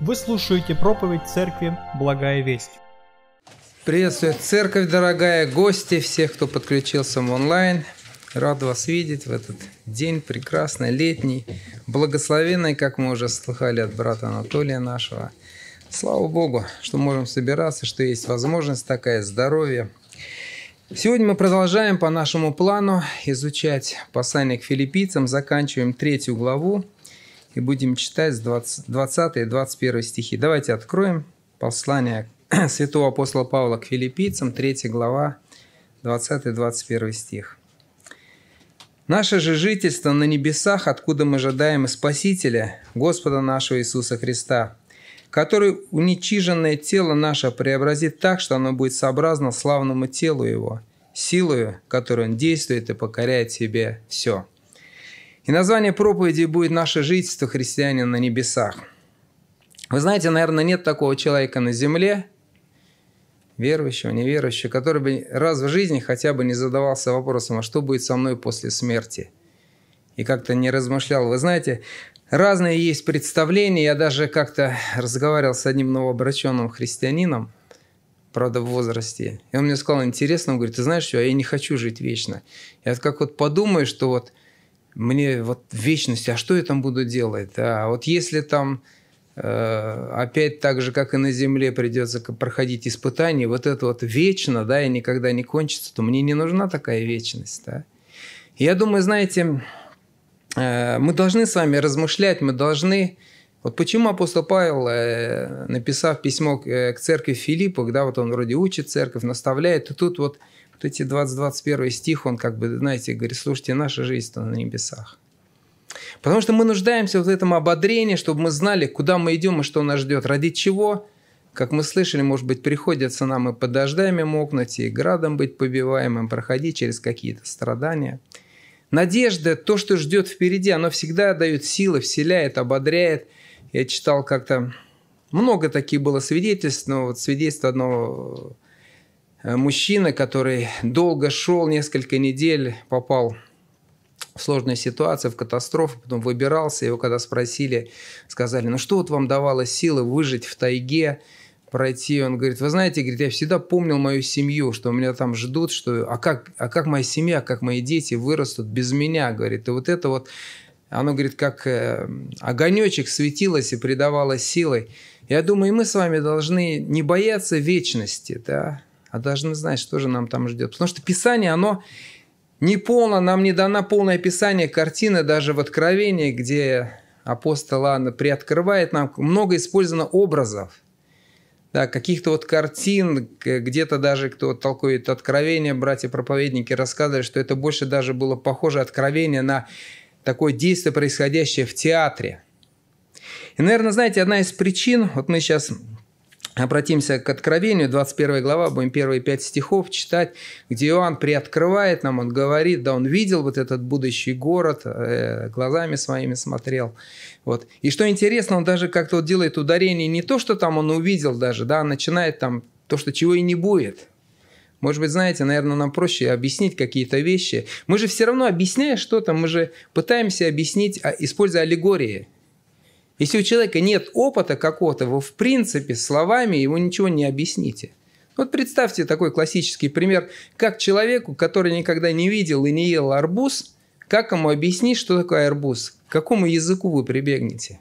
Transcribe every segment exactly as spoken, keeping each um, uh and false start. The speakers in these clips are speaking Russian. Вы слушаете проповедь церкви «Благая весть». Приветствую церковь, дорогая, гости, всех, кто подключился онлайн. Рад вас видеть в этот день прекрасный, летний, благословенный, как мы уже слыхали от брата Анатолия нашего. Слава Богу, что можем собираться, что есть возможность такая, здоровье. Сегодня мы продолжаем по нашему плану изучать послание к филиппийцам, заканчиваем третью главу. И будем читать с двадцатого и двадцать первого стихи. Давайте откроем послание святого апостола Павла к филиппийцам, третья глава, двадцатый-двадцать первый стих. «Наше же жительство на небесах, откуда мы ожидаем и Спасителя, Господа нашего Иисуса Христа, который уничиженное тело наше преобразит так, что оно будет сообразно славному телу Его, силою, которой Он действует и покоряет себе все». И название проповеди будет «Наше жительство христианина на небесах». Вы знаете, наверное, нет такого человека на земле, верующего, неверующего, который бы раз в жизни хотя бы не задавался вопросом, а что будет со мной после смерти? И как-то не размышлял. Вы знаете, разные есть представления. Я даже как-то разговаривал с одним новообращенным христианином, правда, в возрасте. И он мне сказал, интересно, он говорит, ты знаешь что, я не хочу жить вечно. Я как вот подумаю, что вот мне вот в вечности, а что я там буду делать? А вот если там э, опять так же, как и на земле, придется проходить испытания, вот это вот вечно, да, и никогда не кончится, то мне не нужна такая вечность, да? И я думаю, знаете, э, мы должны с вами размышлять, мы должны... Вот почему апостол Павел, э, написав письмо к, э, к церкви Филиппу, когда вот он вроде учит церковь, наставляет, и тут вот... Вот эти двадцать-двадцать первый стих, он как бы, знаете, говорит, слушайте, наша жизнь-то на небесах. Потому что мы нуждаемся вот в этом ободрении, чтобы мы знали, куда мы идем и что нас ждет. Ради чего, как мы слышали, может быть, приходится нам и под дождями мокнуть, и градом быть побиваемым, проходить через какие-то страдания. Надежда, то, что ждет впереди, оно всегда дает силы, вселяет, ободряет. Я читал как-то, много таких было свидетельств, но вот свидетельство одного... Мужчина, который долго шел, несколько недель, попал в сложную ситуацию, в катастрофу, потом выбирался. Его когда спросили, сказали, ну что вот вам давало силы выжить в тайге, пройти? Он говорит, вы знаете, говорит, я всегда помнил мою семью, что меня там ждут, что а как, а как моя семья, как мои дети вырастут без меня, говорит. И вот это вот, оно, говорит, как огонечек светилось и придавало силы. Я думаю, и мы с вами должны не бояться вечности, да, а должны знать, что же нам там ждет. Потому что Писание, оно не полно, нам не дано полное Писание, картина даже в Откровении, где апостол Иоанн приоткрывает нам, много использовано образов, да, каких-то вот картин, где-то даже кто толкует Откровение, братья-проповедники рассказывали, что это больше даже было похоже Откровение на такое действие, происходящее в театре. И, наверное, знаете, одна из причин, вот мы сейчас... Обратимся к Откровению, двадцать первая глава, будем первые пять стихов читать, где Иоанн приоткрывает нам, он говорит, да, он видел вот этот будущий город, глазами своими смотрел. Вот. И что интересно, он даже как-то вот делает ударение не то, что там он увидел даже, да, начинает там то, что чего и не будет. Может быть, знаете, наверное, нам проще объяснить какие-то вещи. Мы же все равно, объясняя что-то, мы же пытаемся объяснить, используя аллегории. Если у человека нет опыта какого-то, вы в принципе словами его ничего не объясните. Вот представьте такой классический пример, как человеку, который никогда не видел и не ел арбуз, как ему объяснить, что такое арбуз? К какому языку вы прибегнете?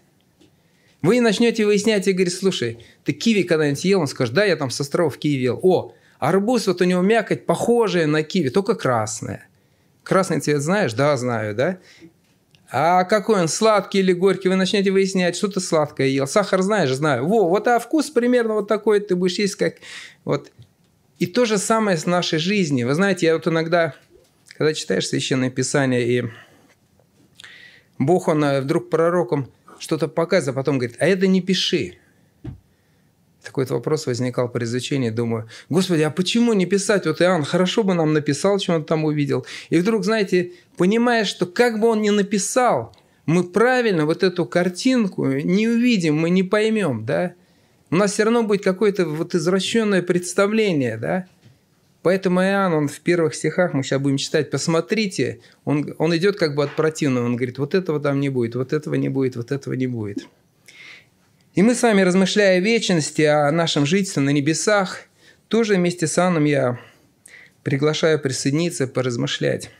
Вы начнете выяснять и говорить, слушай, ты киви когда-нибудь ел? Он скажет, да, я там с островов киви ел. О, арбуз, вот у него мякоть похожая на киви, только красная. Красный цвет знаешь? Да, знаю, да? А какой он, сладкий или горький? Вы начнете выяснять, что ты сладкое ел. Сахар знаешь? Знаю. Во, вот а вкус примерно вот такой, ты будешь есть как... Вот. И то же самое с нашей жизнью. Вы знаете, я вот иногда, когда читаешь Священное Писание, и Бог, он вдруг пророком что-то показывает, а потом говорит, а это не пиши. Такой вот вопрос возникал при изучении. Думаю, Господи, а почему не писать? Вот Иоанн хорошо бы нам написал, что он там увидел. И вдруг, знаете, понимаешь, что как бы он ни написал, мы правильно вот эту картинку не увидим, мы не поймем, да? У нас все равно будет какое-то вот извращенное представление, да? Поэтому Иоанн, он в первых стихах, мы сейчас будем читать, посмотрите, он, он идет как бы от противного, он говорит, вот этого там не будет, вот этого не будет, вот этого не будет. И мы с вами, размышляя о вечности, о нашем жительстве на небесах, тоже вместе с Анном я приглашаю присоединиться, поразмышлять.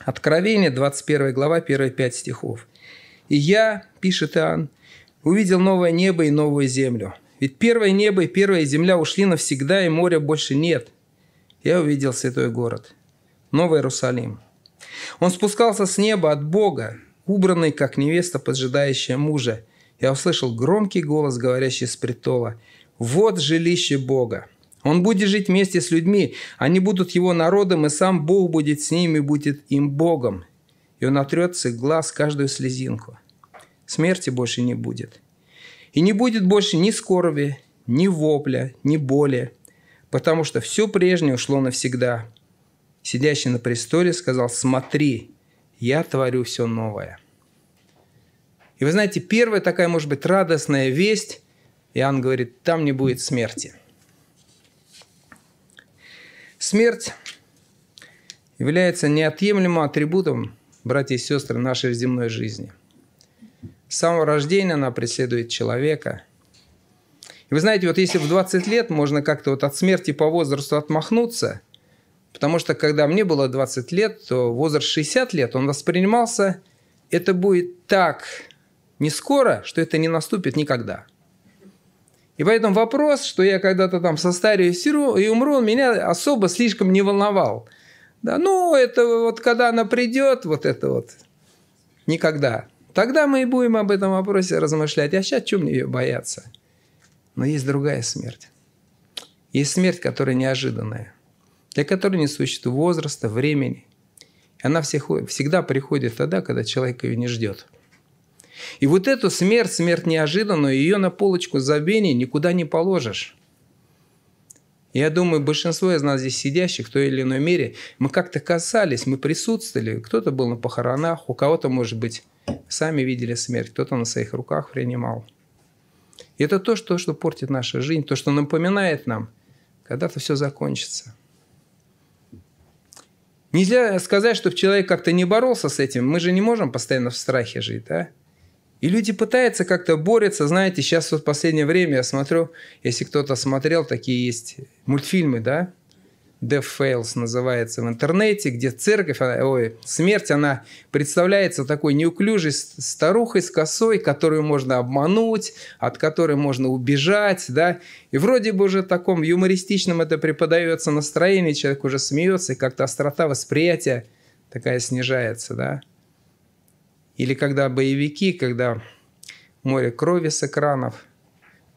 Откровение, двадцать первая глава, первые пять стихов. «И я, — пишет Иоанн, — увидел новое небо и новую землю. Ведь первое небо и первая земля ушли навсегда, и моря больше нет. Я увидел святой город, Новый Иерусалим. Он спускался с неба от Бога, убранный, как невеста, поджидающая мужа. Я услышал громкий голос, говорящий с престола: «Вот жилище Бога. Он будет жить вместе с людьми, они будут его народом, и сам Бог будет с ними, будет им Богом. И он отрет с их глаз каждую слезинку. Смерти больше не будет. И не будет больше ни скорби, ни вопля, ни боли, потому что все прежнее ушло навсегда. Сидящий на престоле сказал: «Смотри, я творю все новое». И вы знаете, первая такая, может быть, радостная весть, Иоанн говорит, там не будет смерти. Смерть является неотъемлемым атрибутом, братья и сестры, нашей земной жизни. С самого рождения она преследует человека. И вы знаете, вот если в двадцать лет можно как-то вот от смерти по возрасту отмахнуться, потому что когда мне было двадцать лет, то возраст шестьдесят лет, он воспринимался, это будет так нескоро, что это не наступит никогда. И поэтому вопрос, что я когда-то там состарюсь и умру, он меня особо слишком не волновал. Да, ну, это вот когда она придет, вот это вот, никогда. Тогда мы и будем об этом вопросе размышлять. А сейчас чего мне ее бояться? Но есть другая смерть. Есть смерть, которая неожиданная, для которой не существует возраста, времени. Она всегда приходит тогда, когда человек ее не ждет. И вот эту смерть, смерть неожиданную, ее на полочку забвения никуда не положишь. Я думаю, большинство из нас здесь сидящих в той или иной мере, мы как-то касались, мы присутствовали. Кто-то был на похоронах, у кого-то, может быть, сами видели смерть, кто-то на своих руках принимал. И это то, что, что портит нашу жизнь, то, что напоминает нам, когда-то все закончится. Нельзя сказать, чтобы человек как-то не боролся с этим. Мы же не можем постоянно в страхе жить, да? И люди пытаются как-то бороться. Знаете, сейчас вот в последнее время я смотрю, если кто-то смотрел, такие есть мультфильмы, да? Death Fails называется в интернете, где церковь, ой, смерть, она представляется такой неуклюжей старухой с косой, которую можно обмануть, от которой можно убежать, да? И вроде бы уже в таком юмористичном это преподается настроении, человек уже смеется, и как-то острота восприятия такая снижается, да? Или когда боевики, когда море крови с экранов,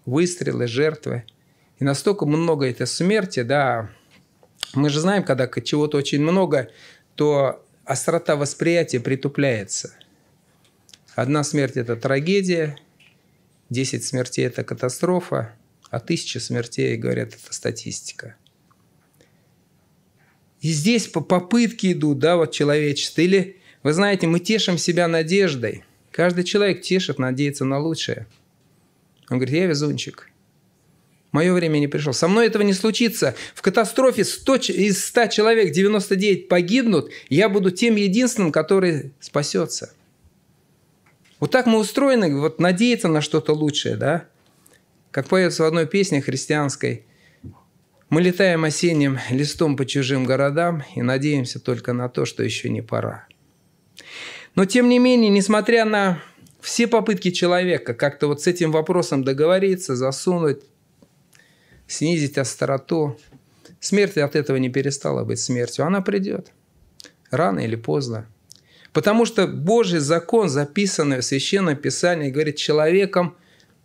выстрелы, жертвы. И настолько много этой смерти, да, мы же знаем, когда чего-то очень много, то острота восприятия притупляется. Одна смерть – это трагедия, десять смертей – это катастрофа, а тысяча смертей, говорят, это статистика. И здесь попытки идут, да, вот человеческие, или... Вы знаете, мы тешим себя надеждой. Каждый человек тешит, надеется на лучшее. Он говорит, я везунчик. Мое время не пришло. Со мной этого не случится. В катастрофе сто из ста человек девяносто девять погибнут. Я буду тем единственным, который спасется. Вот так мы устроены, вот надеяться на что-то лучшее, да? Как поется в одной песне христианской. Мы летаем осенним листом по чужим городам и надеемся только на то, что еще не пора. Но, тем не менее, несмотря на все попытки человека как-то вот с этим вопросом договориться, засунуть, снизить остроту, смерть от этого не перестала быть смертью. Она придет рано или поздно. Потому что Божий закон, записанный в Священном Писании, говорит, человеком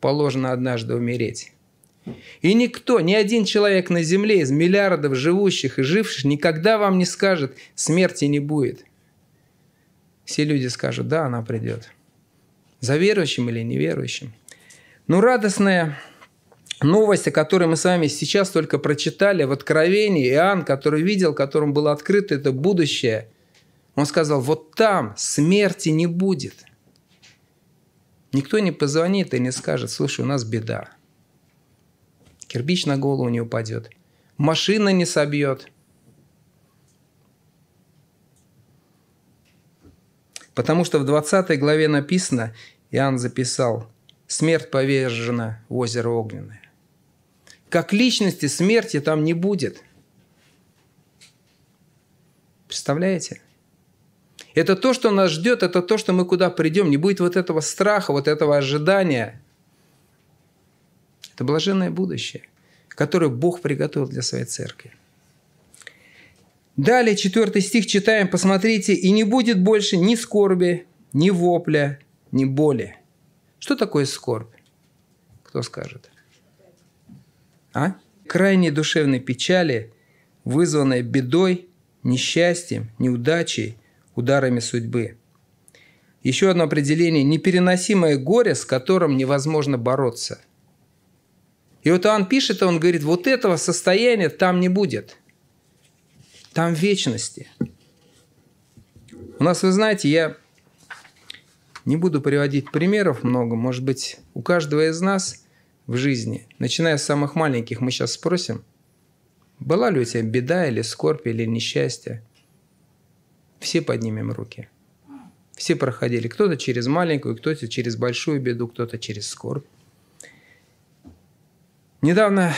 положено однажды умереть. И никто, ни один человек на земле из миллиардов живущих и живших никогда вам не скажет, смерти не будет. Все люди скажут, да, она придет. За верующим или неверующим. Но радостная новость, о которой мы с вами сейчас только прочитали в Откровении, Иоанн, который видел, которому было открыто это будущее, он сказал, вот там смерти не будет. Никто не позвонит и не скажет, слушай, у нас беда. Кирпич на голову не упадет. Машина не собьет. Потому что в двадцатой главе написано, Иоанн записал, смерть повержена в озеро Огненное. Как личности смерти там не будет. Представляете? Это то, что нас ждет, это то, что мы куда придем. Не будет вот этого страха, вот этого ожидания. Это блаженное будущее, которое Бог приготовил для своей церкви. Далее, четвертый стих читаем, посмотрите. «И не будет больше ни скорби, ни вопля, ни боли». Что такое скорбь? Кто скажет? А? Крайней душевной печали, вызванной бедой, несчастьем, неудачей, ударами судьбы. Еще одно определение – непереносимое горе, с которым невозможно бороться. И вот Иоанн пишет, он говорит, вот этого состояния там не будет. Там вечности. У нас, вы знаете, я не буду приводить примеров много, может быть, у каждого из нас в жизни, начиная с самых маленьких, мы сейчас спросим, была ли у тебя беда или скорбь или несчастье? Все поднимем руки. Все проходили. Кто-то через маленькую, кто-то через большую беду, кто-то через скорбь. Недавно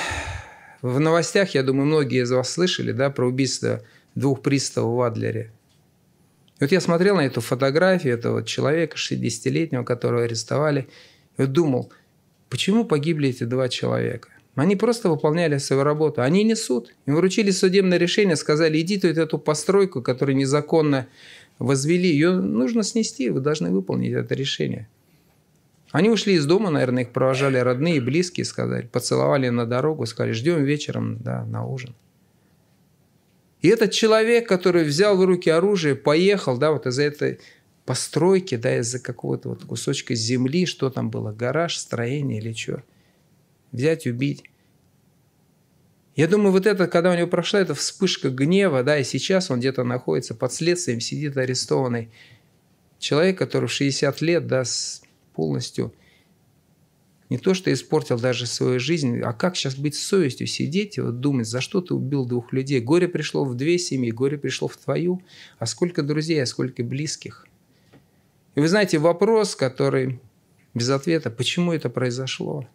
в новостях, я думаю, многие из вас слышали, да, про убийство двух приставов в Адлере. И вот я смотрел на эту фотографию этого человека, шестидесятилетнего, которого арестовали, и вот думал, почему погибли эти два человека? Они просто выполняли свою работу. Они несут. Им вручили судебное решение, сказали, идите вот эту постройку, которую незаконно возвели, ее нужно снести, вы должны выполнить это решение. Они ушли из дома, наверное, их провожали родные и близкие, сказали, поцеловали на дорогу, сказали, ждем вечером, да, на ужин. И этот человек, который взял в руки оружие, поехал, да, вот из-за этой постройки, да, из-за какого-то вот кусочка земли, что там было, гараж, строение или что, взять, убить. Я думаю, вот это, когда у него прошла эта вспышка гнева, да, и сейчас он где-то находится под следствием, сидит арестованный человек, который в шестьдесят лет, да, с... полностью не то, что испортил даже свою жизнь, а как сейчас быть с совестью, сидеть и вот думать, за что ты убил двух людей. Горе пришло в две семьи, горе пришло в твою, а сколько друзей, а сколько близких. И вы знаете, вопрос, который без ответа, почему это произошло?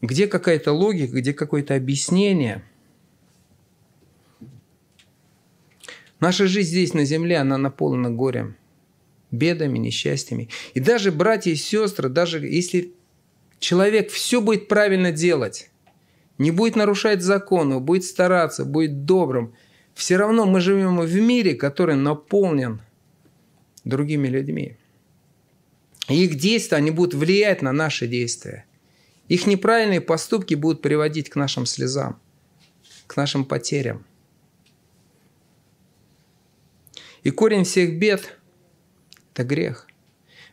Где какая-то логика, где какое-то объяснение? Наша жизнь здесь на земле, она наполнена горем. Бедами, несчастьями. И даже братья и сестры, даже если человек все будет правильно делать, не будет нарушать законы, будет стараться, будет добрым, все равно мы живем в мире, который наполнен другими людьми. И их действия, они будут влиять на наши действия. Их неправильные поступки будут приводить к нашим слезам, к нашим потерям. И корень всех бед – это грех.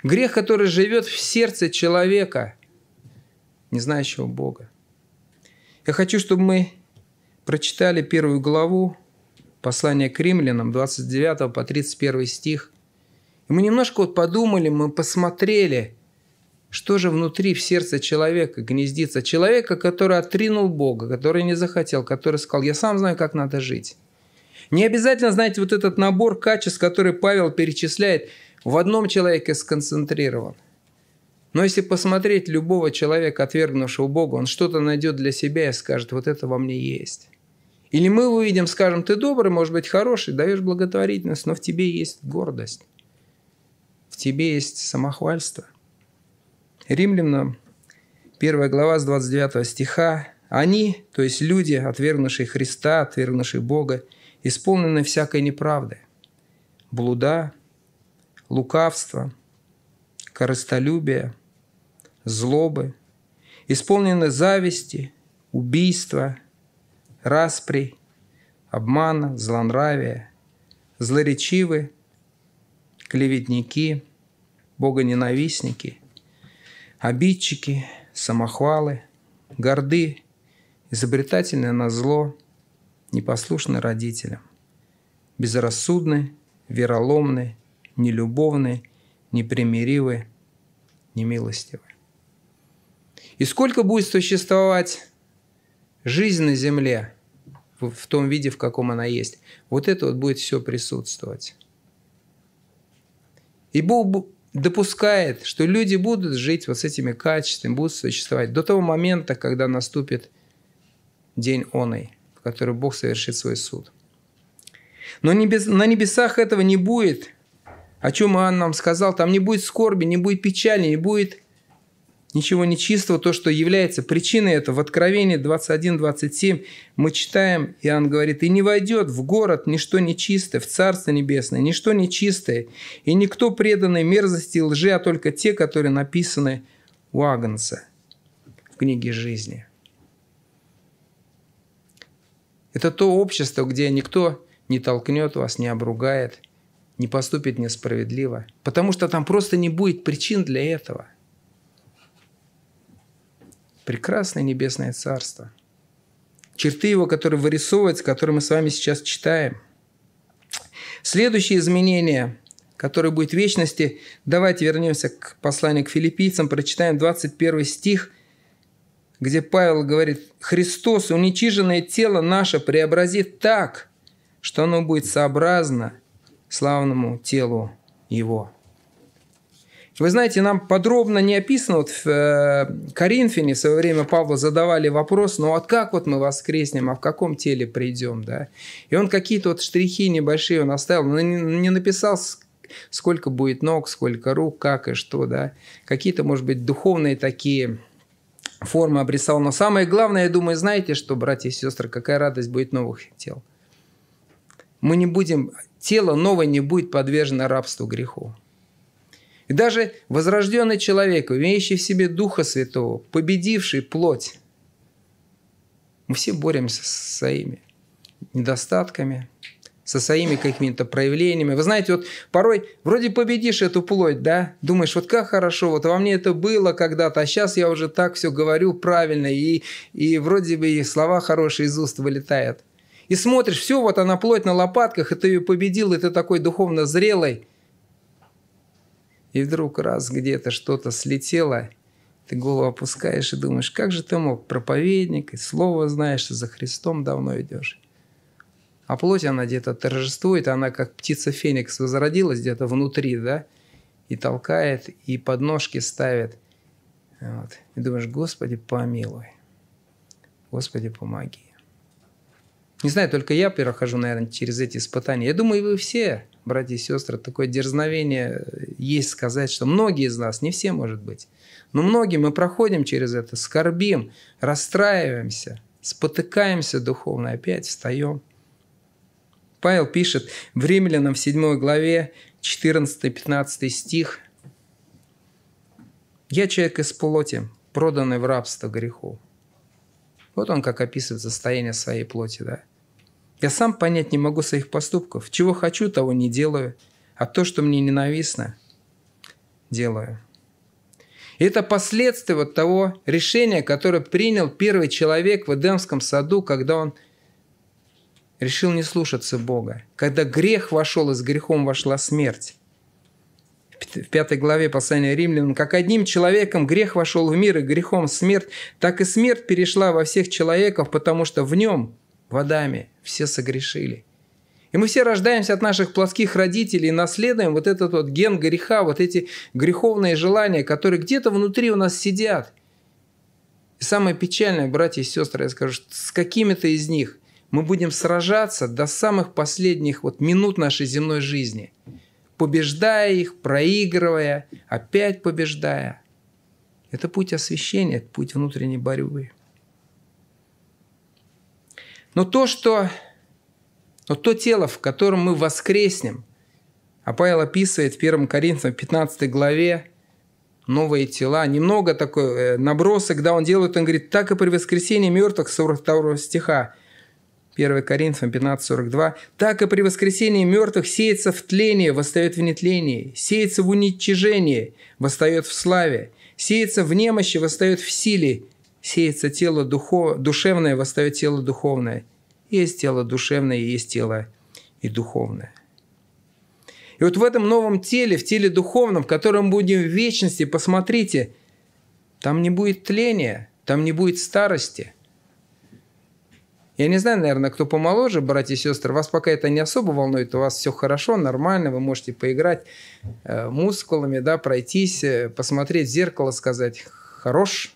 Грех, который живет в сердце человека, не знающего Бога. Я хочу, чтобы мы прочитали первую главу послания к Римлянам, двадцать девятый по тридцать первый стих. И мы немножко вот подумали, мы посмотрели, что же внутри в сердце человека гнездится. Человека, который отринул Бога, который не захотел, который сказал, я сам знаю, как надо жить. Не обязательно, знаете, вот этот набор качеств, который Павел перечисляет, в одном человеке сконцентрирован. Но если посмотреть любого человека, отвергнувшего Бога, он что-то найдет для себя и скажет, вот это во мне есть. Или мы его увидим, скажем, ты добрый, может быть, хороший, даешь благотворительность, но в тебе есть гордость, в тебе есть самохвальство. Римлянам первая глава с двадцать девятого стиха. Они, то есть люди, отвергнувшие Христа, отвергнувшие Бога, исполнены всякой неправды, блуда, лукавства, корыстолюбия, злобы, исполнены зависти, убийства, распри, обмана, злонравия, злоречивы, клеветники, богоненавистники, обидчики, самохвалы, горды, изобретательны на зло, непослушны родителям, безрассудны, вероломны, нелюбовны, непримиривы, немилостивы. И сколько будет существовать жизнь на земле в том виде, в каком она есть, вот это вот будет все присутствовать. И Бог, допускает, что люди будут жить вот с этими качествами, будут существовать до того момента, когда наступит день оный, в который Бог совершит свой суд. Но небес, на небесах этого не будет, о чем Иоанн нам сказал, там не будет скорби, не будет печали, не будет ничего нечистого, то, что является причиной этого. В Откровении двадцать один двадцать семь мы читаем, Иоанн говорит: «И не войдет в город ничто нечистое, в Царство Небесное, ничто нечистое, и никто преданный мерзости и лжи, а только те, которые написаны у Агнца в книге жизни». Это то общество, где никто не толкнет вас, не обругает, не поступит несправедливо, потому что там просто не будет причин для этого. Прекрасное небесное царство. Черты его, которые вырисовываются, которые мы с вами сейчас читаем. Следующее изменение, которое будет в вечности. Давайте вернемся к посланию к филиппийцам, прочитаем двадцать первый стих, где Павел говорит: «Христос, уничиженное тело наше, преобразит так, что оно будет сообразно славному телу его». Вы знаете, нам подробно не описано, вот в Коринфяне в свое время Павлу задавали вопрос: ну а как вот мы воскреснем, а в каком теле придем, да? И он какие-то вот штрихи небольшие он оставил, но не написал, сколько будет ног, сколько рук, как и что, да? Какие-то, может быть, духовные такие формы обрисовал. Но самое главное, я думаю, знаете что, братья и сестры, какая радость будет новых тел. Мы не будем, тело новое не будет подвержено рабству греху. И даже возрожденный человек, имеющий в себе Духа Святого, победивший плоть, мы все боремся со своими недостатками, со своими какими-то проявлениями. Вы знаете, вот порой вроде победишь эту плоть, да? Думаешь, вот как хорошо, вот во мне это было когда-то, а сейчас я уже так все говорю правильно, и, и вроде бы и слова хорошие из уст вылетают. И смотришь, все, вот она плоть на лопатках, и ты ее победил, и ты такой духовно зрелый. И вдруг раз где-то что-то слетело, ты голову опускаешь и думаешь, как же ты мог, проповедник, и слово знаешь, за Христом давно идешь. А плоть, она где-то торжествует, она как птица Феникс возродилась где-то внутри, да, и толкает, и подножки ставит. Вот. И думаешь, Господи, помилуй, Господи, помоги. Не знаю, только я прохожу, наверное, через эти испытания. Я думаю, и вы все, братья и сестры, такое дерзновение есть сказать, что многие из нас, не все, может быть, но многие мы проходим через это, скорбим, расстраиваемся, спотыкаемся духовно, опять встаем. Павел пишет в Римлянам в седьмой главе четырнадцатый-пятнадцатый стих. «Я человек из плоти, проданный в рабство греху». Вот он как описывает состояние своей плоти, да. «Я сам понять не могу своих поступков. Чего хочу, того не делаю, а то, что мне ненавистно, делаю». И это последствия вот того решения, которое принял первый человек в Эдемском саду, когда он решил не слушаться Бога. Когда грех вошел, и с грехом вошла смерть. В пятой главе послания Римлянам: «Как одним человеком грех вошел в мир, и грехом смерть, так и смерть перешла во всех человеков, потому что в нем, в Адаме, все согрешили». И мы все рождаемся от наших плотских родителей и наследуем вот этот вот ген греха, вот эти греховные желания, которые где-то внутри у нас сидят. И самое печальное, братья и сестры, я скажу, что с какими-то из них мы будем сражаться до самых последних вот минут нашей земной жизни, побеждая их, проигрывая, опять побеждая. Это путь освящения, это путь внутренней борьбы. Но то, что, но то тело, в котором мы воскреснем, а Павел описывает в первом Коринфянам пятнадцатой главе новые тела, немного такой набросок, когда он делает, он говорит: «Так и при воскресении мертвых», сорок второго стиха, первое Коринфянам пятнадцать сорок два. «Так и при воскресении мертвых сеется в тлении, восстает в нетлении, сеется в уничижении, восстает в славе, сеется в немощи, восстает в силе, сеется тело духов... душевное, восстает тело духовное. Есть тело душевное, есть тело и духовное». И вот в этом новом теле, в теле духовном, в котором будем в вечности, посмотрите, там не будет тления, там не будет старости. Я не знаю, наверное, кто помоложе, братья и сестры, вас пока это не особо волнует, у вас все хорошо, нормально, вы можете поиграть мускулами, да, пройтись, посмотреть в зеркало, сказать «хорош».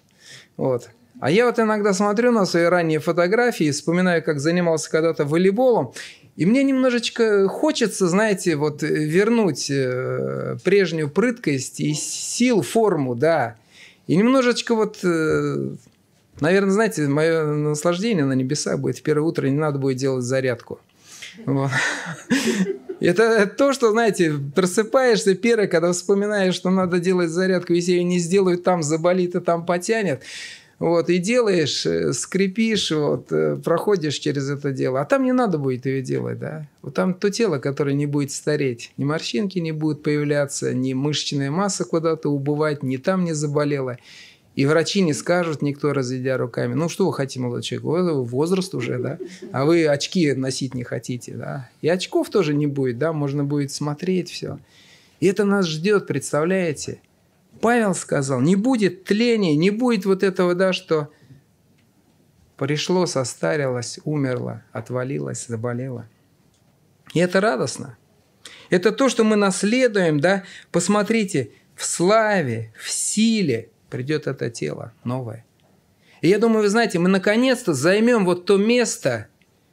Вот. А я вот иногда смотрю на свои ранние фотографии, вспоминаю, как занимался когда-то волейболом, и мне немножечко хочется, знаете, вот вернуть прежнюю прыткость и сил, форму, да. И немножечко вот, наверное, знаете, мое наслаждение на небесах будет в первое утро, не надо будет делать зарядку. Вот. Это то, что, знаете, просыпаешься первое, когда вспоминаешь, что надо делать зарядку, если ее не сделают, там заболит и там потянет. Вот, и делаешь, скрипишь, вот, проходишь через это дело. А там не надо будет ее делать, да. Вот там то тело, которое не будет стареть. Ни морщинки не будут появляться, ни мышечная масса куда-то убывать, ни там не заболела. И врачи не скажут, никто, разведя руками: ну, что вы хотите, молодой человек, возраст уже, да. А вы очки носить не хотите, да. И очков тоже не будет, да, можно будет смотреть все. И это нас ждет, представляете? Павел сказал, не будет тления, не будет вот этого, да, что пришло, состарилось, умерло, отвалилось, заболело. И это радостно. Это то, что мы наследуем, да. Посмотрите, в славе, в силе придет это тело новое. И я думаю, вы знаете, мы наконец-то займем вот то место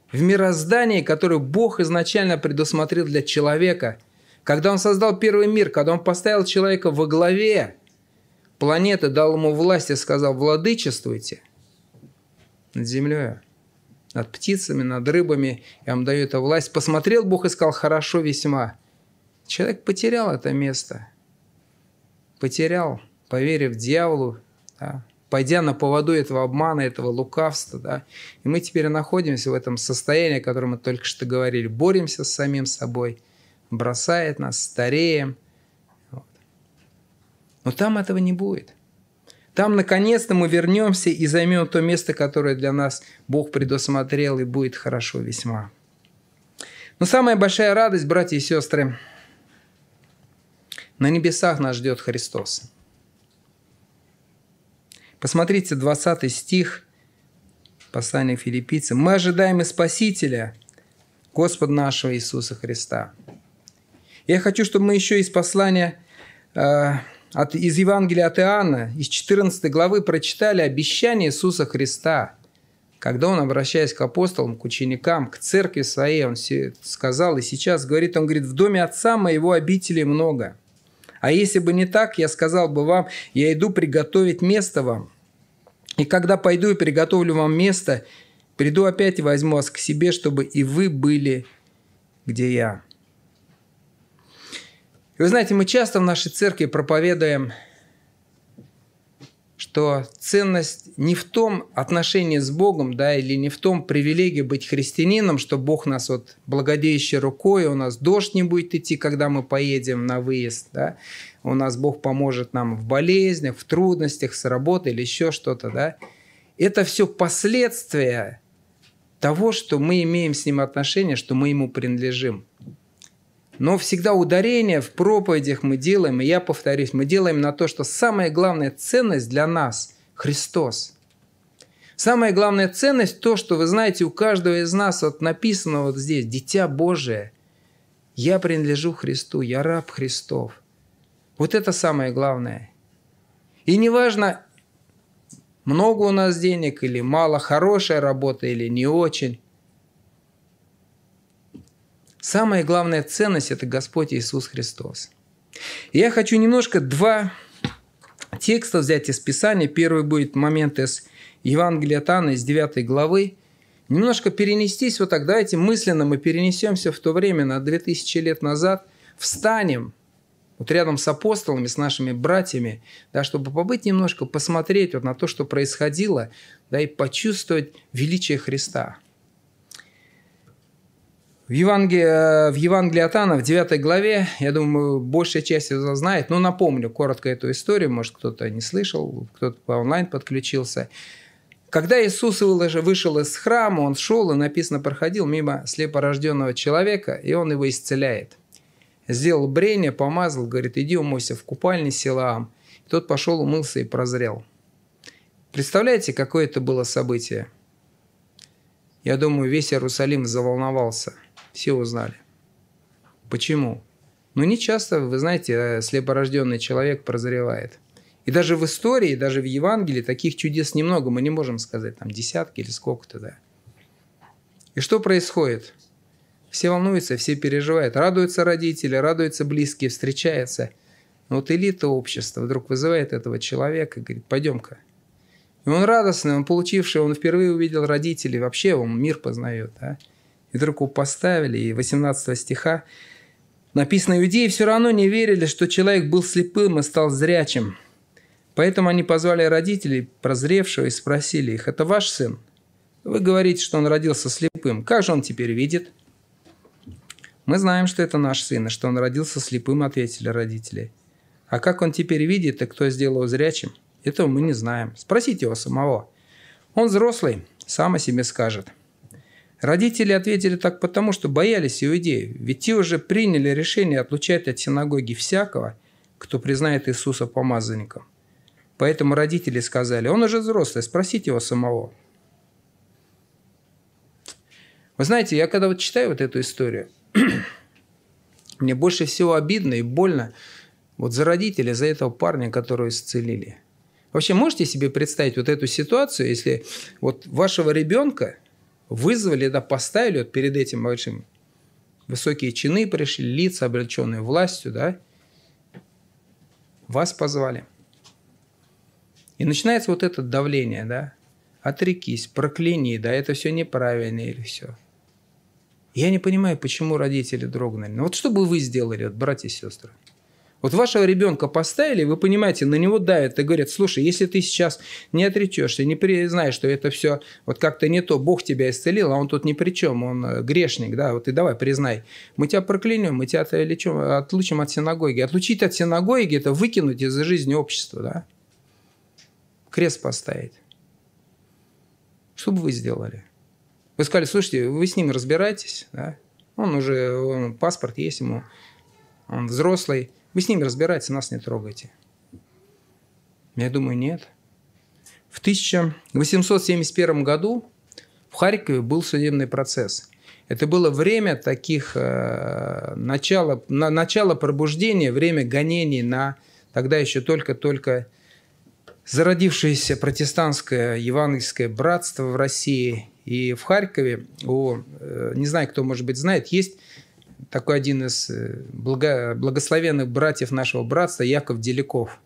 в мироздании, которое Бог изначально предусмотрел для человека. Когда Он создал первый мир, когда Он поставил человека во главе планеты, дал ему власть и сказал: владычествуйте над землей, над птицами, над рыбами, я вам даю эту власть. Посмотрел Бог и сказал: хорошо весьма. Человек потерял это место. Потерял, поверив дьяволу, да, пойдя на поводу этого обмана, этого лукавства. Да. И мы теперь находимся в этом состоянии, о котором мы только что говорили. Боремся с самим собой. Бросает нас, стареем. Вот. Но там этого не будет. Там, наконец-то, мы вернемся и займем то место, которое для нас Бог предусмотрел, и будет хорошо весьма. Но самая большая радость, братья и сестры, на небесах нас ждет Христос. Посмотрите, двадцатый стих послания филиппийцам. «Мы ожидаем и Спасителя, Господа нашего Иисуса Христа». Я хочу, чтобы мы еще из послания, э, от, из Евангелия от Иоанна, из четырнадцатой главы прочитали обещание Иисуса Христа. Когда Он, обращаясь к апостолам, к ученикам, к церкви своей, Он сказал, и сейчас говорит, Он говорит: «В доме Отца Моего обителей много. А если бы не так, я сказал бы вам, я иду приготовить место вам. И когда пойду и приготовлю вам место, приду опять и возьму вас к себе, чтобы и вы были, где я». И вы знаете, мы часто в нашей церкви проповедуем, что ценность не в том отношении с Богом, да, или не в том привилегии быть христианином, что Бог нас вот благодеющей рукой, у нас дождь не будет идти, когда мы поедем на выезд, да, у нас Бог поможет нам в болезнях, в трудностях, с работы или еще что-то, да. Это все последствия того, что мы имеем с Ним отношение, что мы Ему принадлежим. Но всегда ударение в проповедях мы делаем, и я повторюсь, мы делаем на то, что самая главная ценность для нас – Христос. Самая главная ценность – то, что, вы знаете, у каждого из нас вот написано вот здесь: «Дитя Божие, я принадлежу Христу, я раб Христов». Вот это самое главное. И неважно, много у нас денег или мало, хорошая работа или не очень. Самая главная ценность – это Господь Иисус Христос. И я хочу немножко два текста взять из Писания. Первый будет момент из Евангелия от Иоанна, из девятой главы. Немножко перенестись вот так. Давайте мысленно мы перенесемся в то время, на две тысячи лет назад. Встанем вот рядом с апостолами, с нашими братьями, да, чтобы побыть немножко, посмотреть вот на то, что происходило, да, и почувствовать величие Христа. В Евангелии, в Евангелии от Иоанна, в девятой главе, я думаю, большая часть его знает, но напомню коротко эту историю, может, кто-то не слышал, кто-то по онлайн подключился. Когда Иисус вышел из храма, Он шел и, написано, проходил мимо слепорожденного человека, и Он его исцеляет. Сделал брение, помазал, говорит: иди умойся в купальне Силаам. Тот пошел, умылся и прозрел. Представляете, какое это было событие? Я думаю, весь Иерусалим заволновался. Все узнали. Почему? Ну, не часто, вы знаете, слепорожденный человек прозревает. И даже в истории, даже в Евангелии таких чудес немного. Мы не можем сказать, там, десятки или сколько-то, да. И что происходит? Все волнуются, все переживают. Радуются родители, радуются близкие, встречаются. Но вот элита общества вдруг вызывает этого человека и говорит, пойдем-ка. И он радостный, он получивший, он впервые увидел родителей, вообще он мир познает. Да? И вдруг его поставили, и восемнадцатого стиха написано, иудеи все равно не верили, что человек был слепым и стал зрячим. Поэтому они позвали родителей, прозревшего, и спросили их, это ваш сын? Вы говорите, что он родился слепым, как же он теперь видит? Мы знаем, что это наш сын, и что он родился слепым, ответили родители. А как он теперь видит, и кто сделал его зрячим? Этого мы не знаем. Спросите его самого. Он взрослый, сам о себе скажет. Родители ответили так потому, что боялись иудеев, ведь те уже приняли решение отлучать от синагоги всякого, кто признает Иисуса помазанником. Поэтому родители сказали, он уже взрослый, спросите его самого. Вы знаете, я когда вот читаю вот эту историю, мне больше всего обидно и больно вот за родителей, за этого парня, которого исцелили. Вообще, можете себе представить вот эту ситуацию, если вот вашего ребенка вызвали, да, поставили вот перед этим большим, высокие чины пришли, лица, облеченные властью, да, вас позвали. И начинается вот это давление, да, отрекись, прокляни, да, это все неправильно или все. Я не понимаю, почему родители дрогнули. Но вот что бы вы сделали, вот, братья и сестры? Вот вашего ребенка поставили, вы понимаете, на него давят и говорят, слушай, если ты сейчас не отречешься, не признаешь, что это все вот как-то не то, Бог тебя исцелил, а он тут ни при чем, он грешник, да, вот и давай признай, мы тебя проклянем, мы тебя отличим, отлучим от синагоги. Отлучить от синагоги – это выкинуть из жизни общества, да, крест поставить. Что бы вы сделали? Вы сказали, слушайте, вы с ним разбираетесь, да, он уже, он, паспорт есть ему, он взрослый, вы с ними разбираетесь, нас не трогайте. Я думаю, нет. В тысяча восемьсот семьдесят первом году в Харькове был судебный процесс. Это было время таких, э, начала, на, начало пробуждения, время гонений на тогда еще только-только зародившееся протестантское евангельское братство в России. И в Харькове, о, э, не знаю, кто, может быть, знает, есть... такой один из благословенных братьев нашего братства, Яков Деляков,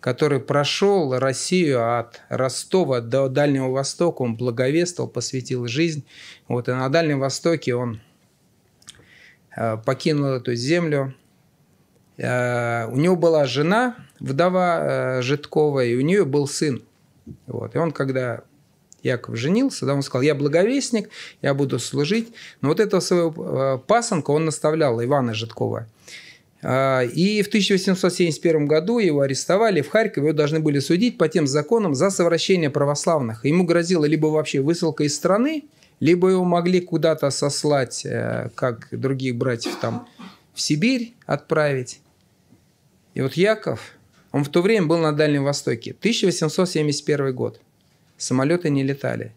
который прошел Россию от Ростова до Дальнего Востока, он благовествовал, посвятил жизнь. Вот, и на Дальнем Востоке он покинул эту землю. У него была жена, вдова Житкова, и у нее был сын. Вот, и он, когда... Яков женился, да, он сказал, я благовестник, я буду служить. Но вот этого своего пасынка он наставлял, Ивана Житкова. И в тысяча восемьсот семьдесят первом году его арестовали в Харькове, его должны были судить по тем законам за совращение православных. Ему грозила либо вообще высылка из страны, либо его могли куда-то сослать, как других братьев, там, в Сибирь отправить. И вот Яков, он в то время был на Дальнем Востоке, тысяча восемьсот семьдесят первый год. Самолеты не летали.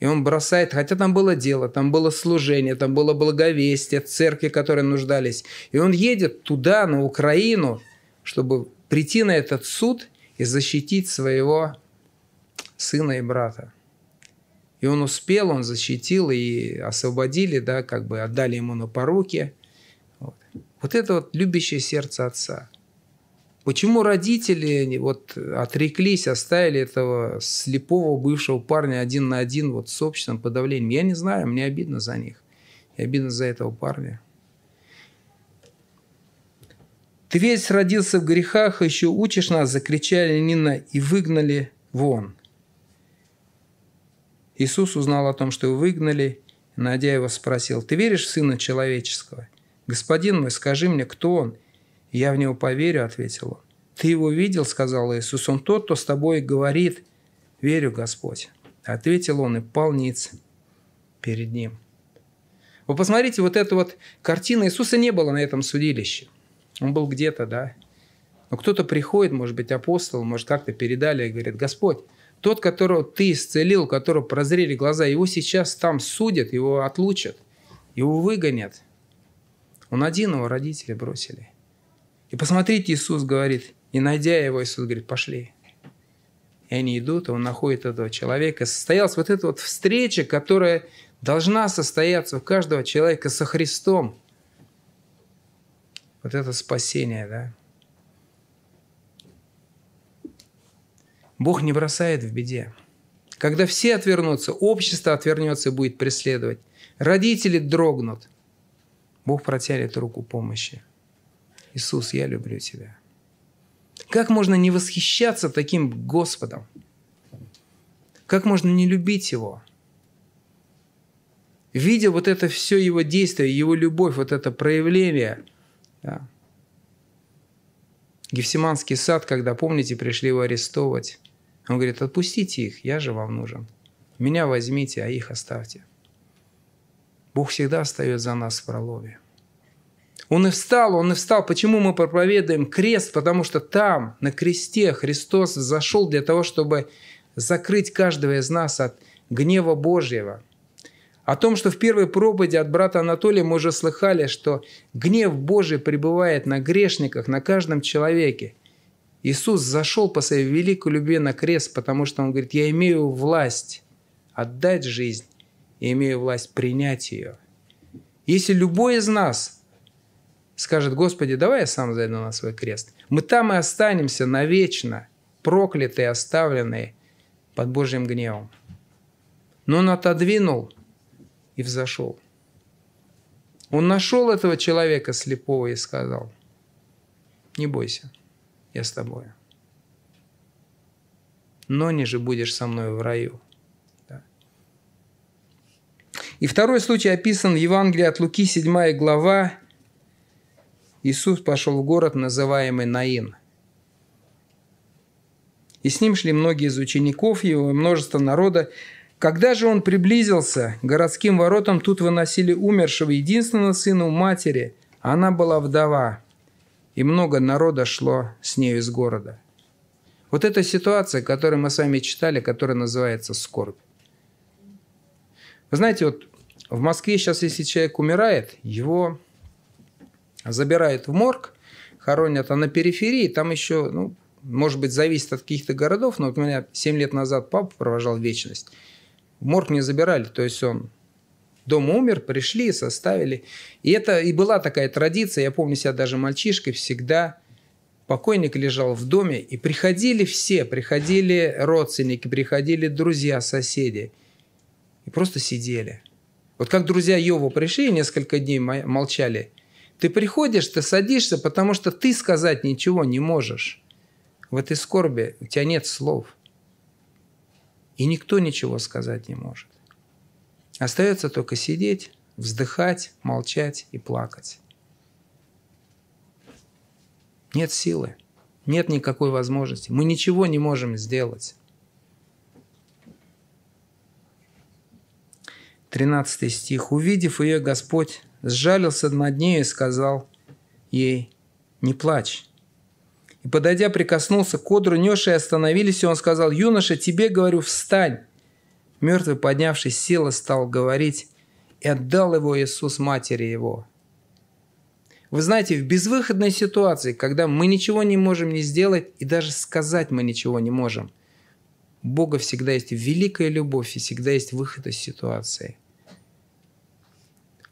И он бросает, хотя там было дело, там было служение, там было благовестие, церкви, которые нуждались. И он едет туда, на Украину, чтобы прийти на этот суд и защитить своего сына и брата. И он успел, он защитил, и освободили, да, как бы отдали ему на поруки. Вот, вот это вот любящее сердце отца. Почему родители вот отреклись, оставили этого слепого бывшего парня один на один вот с общественным подавлением? Я не знаю, мне обидно за них. И обидно за этого парня. «Ты весь родился в грехах, еще учишь нас!» – закричали Нина и выгнали вон. Иисус узнал о том, что его выгнали, и, найдя его, спросил, «Ты веришь в Сына Человеческого? Господин мой, скажи мне, кто он?» «Я в него поверю», — ответил он. «Ты его видел?» — сказал Иисус. «Он тот, кто с тобой говорит, верю, Господь». Ответил он и пал ниц перед ним. Вы посмотрите, вот эта вот картина. Иисуса не было на этом судилище. Он был где-то, да. Но кто-то приходит, может быть, апостол, может, как-то передали и говорит, «Господь, Тот, которого ты исцелил, которого прозрели глаза, его сейчас там судят, его отлучат, его выгонят. Он один, его родители бросили. И посмотрите, Иисус говорит, и найдя его, Иисус говорит, пошли. И они идут, и он находит этого человека. Состоялась вот эта вот встреча, которая должна состояться у каждого человека со Христом. Вот это спасение, да? Бог не бросает в беде. Когда все отвернутся, общество отвернется и будет преследовать. Родители дрогнут. Бог протянет руку помощи. Иисус, я люблю тебя. Как можно не восхищаться таким Господом? Как можно не любить Его? Видя вот это все Его действие, Его любовь, вот это проявление. Да. Гефсиманский сад, когда, помните, пришли его арестовывать. Он говорит, отпустите их, я же вам нужен. Меня возьмите, а их оставьте. Бог всегда остается за нас в пролове. Он и встал, Он и встал. Почему мы проповедуем крест? Потому что там, на кресте, Христос зашел для того, чтобы закрыть каждого из нас от гнева Божьего. О том, что в первой проповеди от брата Анатолия мы уже слыхали, что гнев Божий пребывает на грешниках, на каждом человеке. Иисус зашел по своей великой любви на крест, потому что Он говорит, я имею власть отдать жизнь, и имею власть принять ее. Если любой из нас скажет, Господи, давай я сам зайду на свой крест, мы там и останемся навечно, проклятые, оставленные под Божьим гневом. Но Он отодвинул и взошел. Он нашел этого человека слепого и сказал, не бойся, я с тобой. Но не же будешь со мной в раю. Да. И второй случай описан в Евангелии от Луки, седьмая глава. Иисус пошел в город, называемый Наин. И с ним шли многие из учеников его, и множество народа. Когда же он приблизился к городским воротам, тут выносили умершего единственного сына у матери, а она была вдова, и много народа шло с нею из города. Вот эта ситуация, которую мы с вами читали, которая называется скорбь. Вы знаете, вот в Москве сейчас, если человек умирает, его забирают в морг, хоронят, а на периферии там еще, ну, может быть, зависит от каких-то городов, но вот у меня семь лет назад папа провожал вечность. В морг не забирали, то есть он дома умер, пришли, составили. И это и была такая традиция, я помню себя даже мальчишкой, всегда покойник лежал в доме, и приходили все, приходили родственники, приходили друзья, соседи, и просто сидели. Вот как друзья Иова пришли, несколько дней молчали. Ты приходишь, ты садишься, потому что ты сказать ничего не можешь. В этой скорби у тебя нет слов. И никто ничего сказать не может. Остается только сидеть, вздыхать, молчать и плакать. Нет силы, нет никакой возможности. Мы ничего не можем сделать. тринадцатый стих. «Увидев ее, Господь сжалился над нею и сказал ей, не плачь. И, подойдя, прикоснулся к одру, несшие остановились, и он сказал, юноша, тебе, говорю, встань. Мертвый, поднявшись, сел и стал говорить, и отдал его Иисус матери его. Вы знаете, в безвыходной ситуации, когда мы ничего не можем не сделать, и даже сказать мы ничего не можем, у Бога всегда есть великая любовь, и всегда есть выход из ситуации.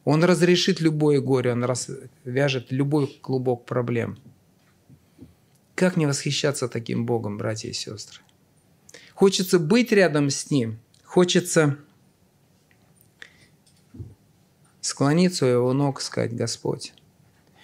Он разрешит любое горе, он развяжет любой клубок проблем. Как не восхищаться таким Богом, братья и сестры? Хочется быть рядом с Ним, хочется склониться у Его ног, сказать «Господь».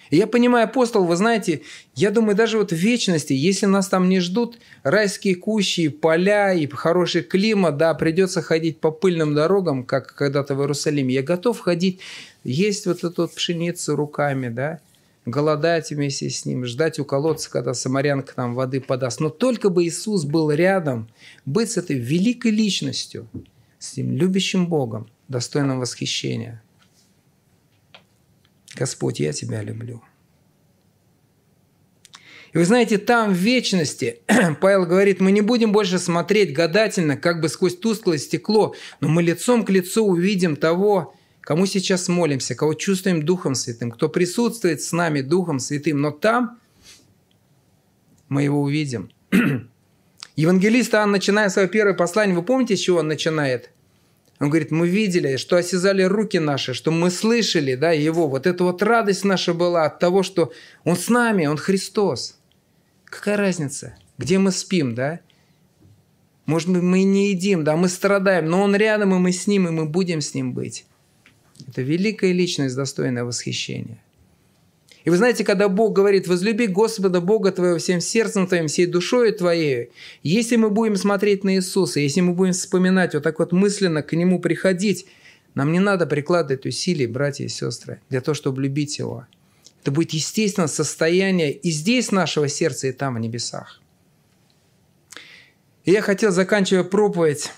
И я понимаю, апостол, вы знаете, я думаю, даже вот в вечности, если нас там не ждут райские кущи, поля и хороший климат, да, придется ходить по пыльным дорогам, как когда-то в Иерусалиме. Я готов ходить, есть вот эту вот пшеницу руками, да, голодать вместе с ним, ждать у колодца, когда Самарянка нам воды подаст. Но только бы Иисус был рядом, быть с этой великой личностью, с этим любящим Богом, достойным восхищения. Господь, я Тебя люблю. И И вы знаете, там, в вечности, Павел говорит, мы не будем больше смотреть гадательно, как бы сквозь тусклое стекло, но мы лицом к лицу увидим того, кому сейчас молимся, кого чувствуем Духом Святым, кто присутствует с нами Духом Святым, но там мы его увидим. Евангелист Иоанн, начиная свое первое послание, вы помните, с чего он начинает? Он говорит, мы видели, что осязали руки наши, что мы слышали, да, Его. Вот эта вот радость наша была от того, что Он с нами, Он Христос. Какая разница, где мы спим, да? Может быть, мы не едим, да, мы страдаем, но Он рядом, и мы с Ним, и мы будем с Ним быть. Это великая личность, достойная восхищения. И вы знаете, когда Бог говорит, возлюби Господа Бога твоего всем сердцем твоим, всей душою твоей, если мы будем смотреть на Иисуса, если мы будем вспоминать, вот так вот мысленно к Нему приходить, нам не надо прикладывать усилий, братья и сестры, для того, чтобы любить Его. Это будет естественно состояние и здесь нашего сердца, и там, в небесах. И я хотел, заканчивая проповедь,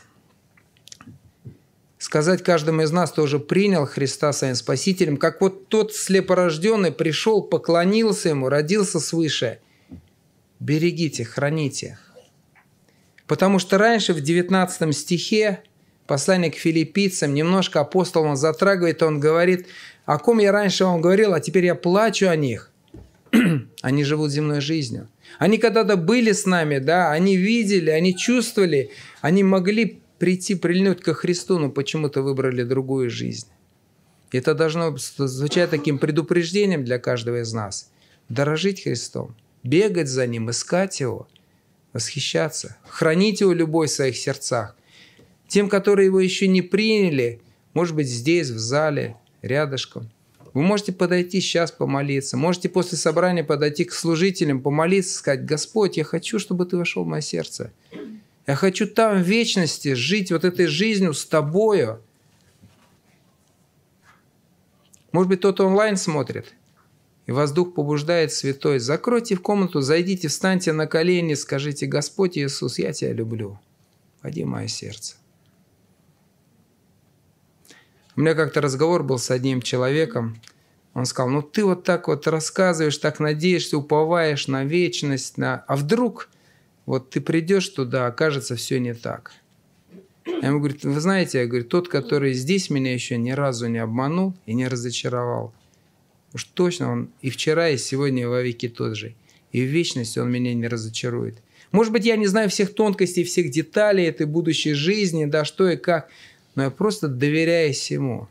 сказать каждому из нас, кто уже принял Христа своим Спасителем, как вот тот слепорожденный пришел, поклонился Ему, родился свыше. Берегите, храните. Потому что раньше в девятнадцатом стихе послание к филиппийцам немножко апостол он затрагивает, он говорит, о ком я раньше вам говорил, а теперь я плачу о них. Они живут земной жизнью. Они когда-то были с нами, да, они видели, они чувствовали, они могли прийти, прильнуть ко Христу, но почему-то выбрали другую жизнь. Это должно звучать таким предупреждением для каждого из нас. Дорожить Христом, бегать за Ним, искать Его, восхищаться, хранить Его любовь в своих сердцах. Тем, которые Его еще не приняли, может быть, здесь, в зале, рядышком, вы можете подойти сейчас помолиться, можете после собрания подойти к служителям, помолиться, сказать, «Господь, я хочу, чтобы Ты вошел в мое сердце». Я хочу там в вечности жить вот этой жизнью с тобою. Может быть, тот онлайн смотрит, и вас Дух побуждает Святой. Закройте в комнату, зайдите, встаньте на колени, скажите, «Господь Иисус, я Тебя люблю. Войди в мое сердце». У меня как-то разговор был с одним человеком. Он сказал, ну ты вот так вот рассказываешь, так надеешься, уповаешь на вечность, на... а вдруг... Вот ты придешь туда, окажется все не так. Я ему говорю, вы знаете, я говорю, тот, который здесь меня еще ни разу не обманул и не разочаровал, уж точно он и вчера, и сегодня, и вовеки тот же. И в вечности он меня не разочарует. Может быть, я не знаю всех тонкостей, всех деталей этой будущей жизни, да, что и как, но я просто доверяюсь ему.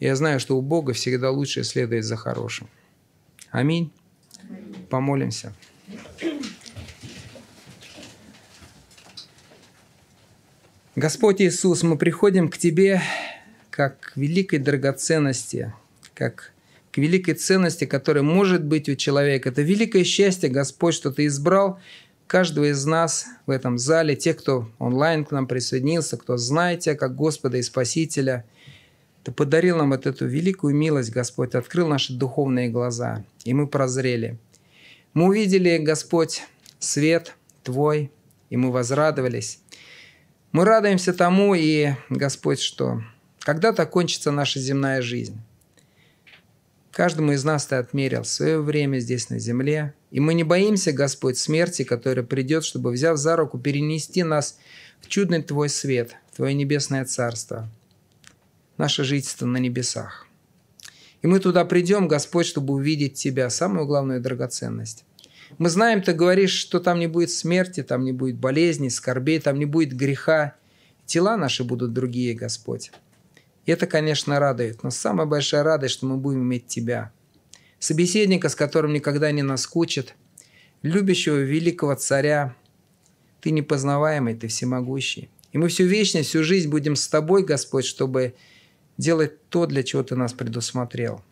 Я знаю, что у Бога всегда лучшее следует за хорошим. Аминь. Помолимся. Господь Иисус, мы приходим к Тебе как к великой драгоценности, как к великой ценности, которая может быть у человека. Это великое счастье, Господь, что Ты избрал каждого из нас в этом зале, тех, кто онлайн к нам присоединился, кто знает Тебя как Господа и Спасителя. Ты подарил нам вот эту великую милость, Господь, Ты открыл наши духовные глаза, и мы прозрели. Мы увидели, Господь, свет Твой, и мы возрадовались. Мы радуемся тому, и, Господь, что когда-то кончится наша земная жизнь. Каждому из нас Ты отмерил свое время здесь на земле. И мы не боимся, Господь, смерти, которая придет, чтобы, взяв за руку, перенести нас в чудный Твой свет, Твое небесное царство, наше жительство на небесах. И мы туда придем, Господь, чтобы увидеть Тебя, самую главную драгоценность. Мы знаем, Ты говоришь, что там не будет смерти, там не будет болезней, скорбей, там не будет греха. Тела наши будут другие, Господь. И это, конечно, радует. Но самая большая радость, что мы будем иметь Тебя. Собеседника, с которым никогда не наскучит. Любящего великого царя. Ты непознаваемый, Ты всемогущий. И мы всю вечность, всю жизнь будем с Тобой, Господь, чтобы делать то, для чего Ты нас предусмотрел.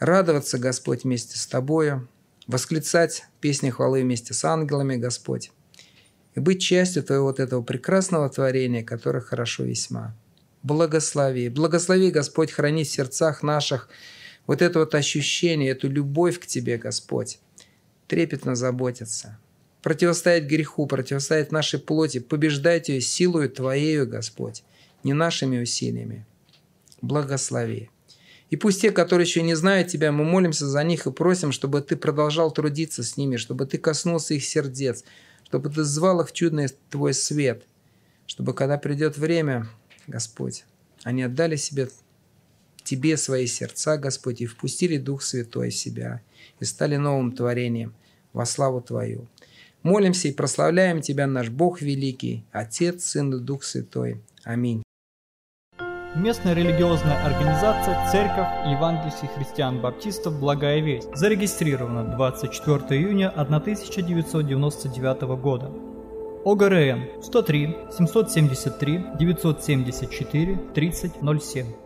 Радоваться, Господь, вместе с Тобою. Восклицать песни хвалы вместе с ангелами, Господь, и быть частью Твоего вот этого прекрасного творения, которое хорошо весьма. Благослови, благослови, Господь, храни в сердцах наших вот это вот ощущение, эту любовь к Тебе, Господь, трепетно заботиться, противостоять греху, противостоять нашей плоти, побеждать ее силою Твоею, Господь, не нашими усилиями. Благослови. И пусть те, которые еще не знают Тебя, мы молимся за них и просим, чтобы Ты продолжал трудиться с ними, чтобы Ты коснулся их сердец, чтобы Ты звал их в чудный Твой свет, чтобы, когда придет время, Господь, они отдали себе Тебе свои сердца, Господь, и впустили Дух Святой в себя, и стали новым творением во славу Твою. Молимся и прославляем Тебя, наш Бог великий, Отец, Сын и Дух Святой. Аминь. Местная религиозная организация «Церковь Евангельских христиан Баптистов. Благая весть» зарегистрирована двадцать четвёртого июня тысяча девятьсот девяносто девятого года. о гэ эр эн сто три семьсот семьдесят три девятьсот семьдесят четыре тридцать ноль семь.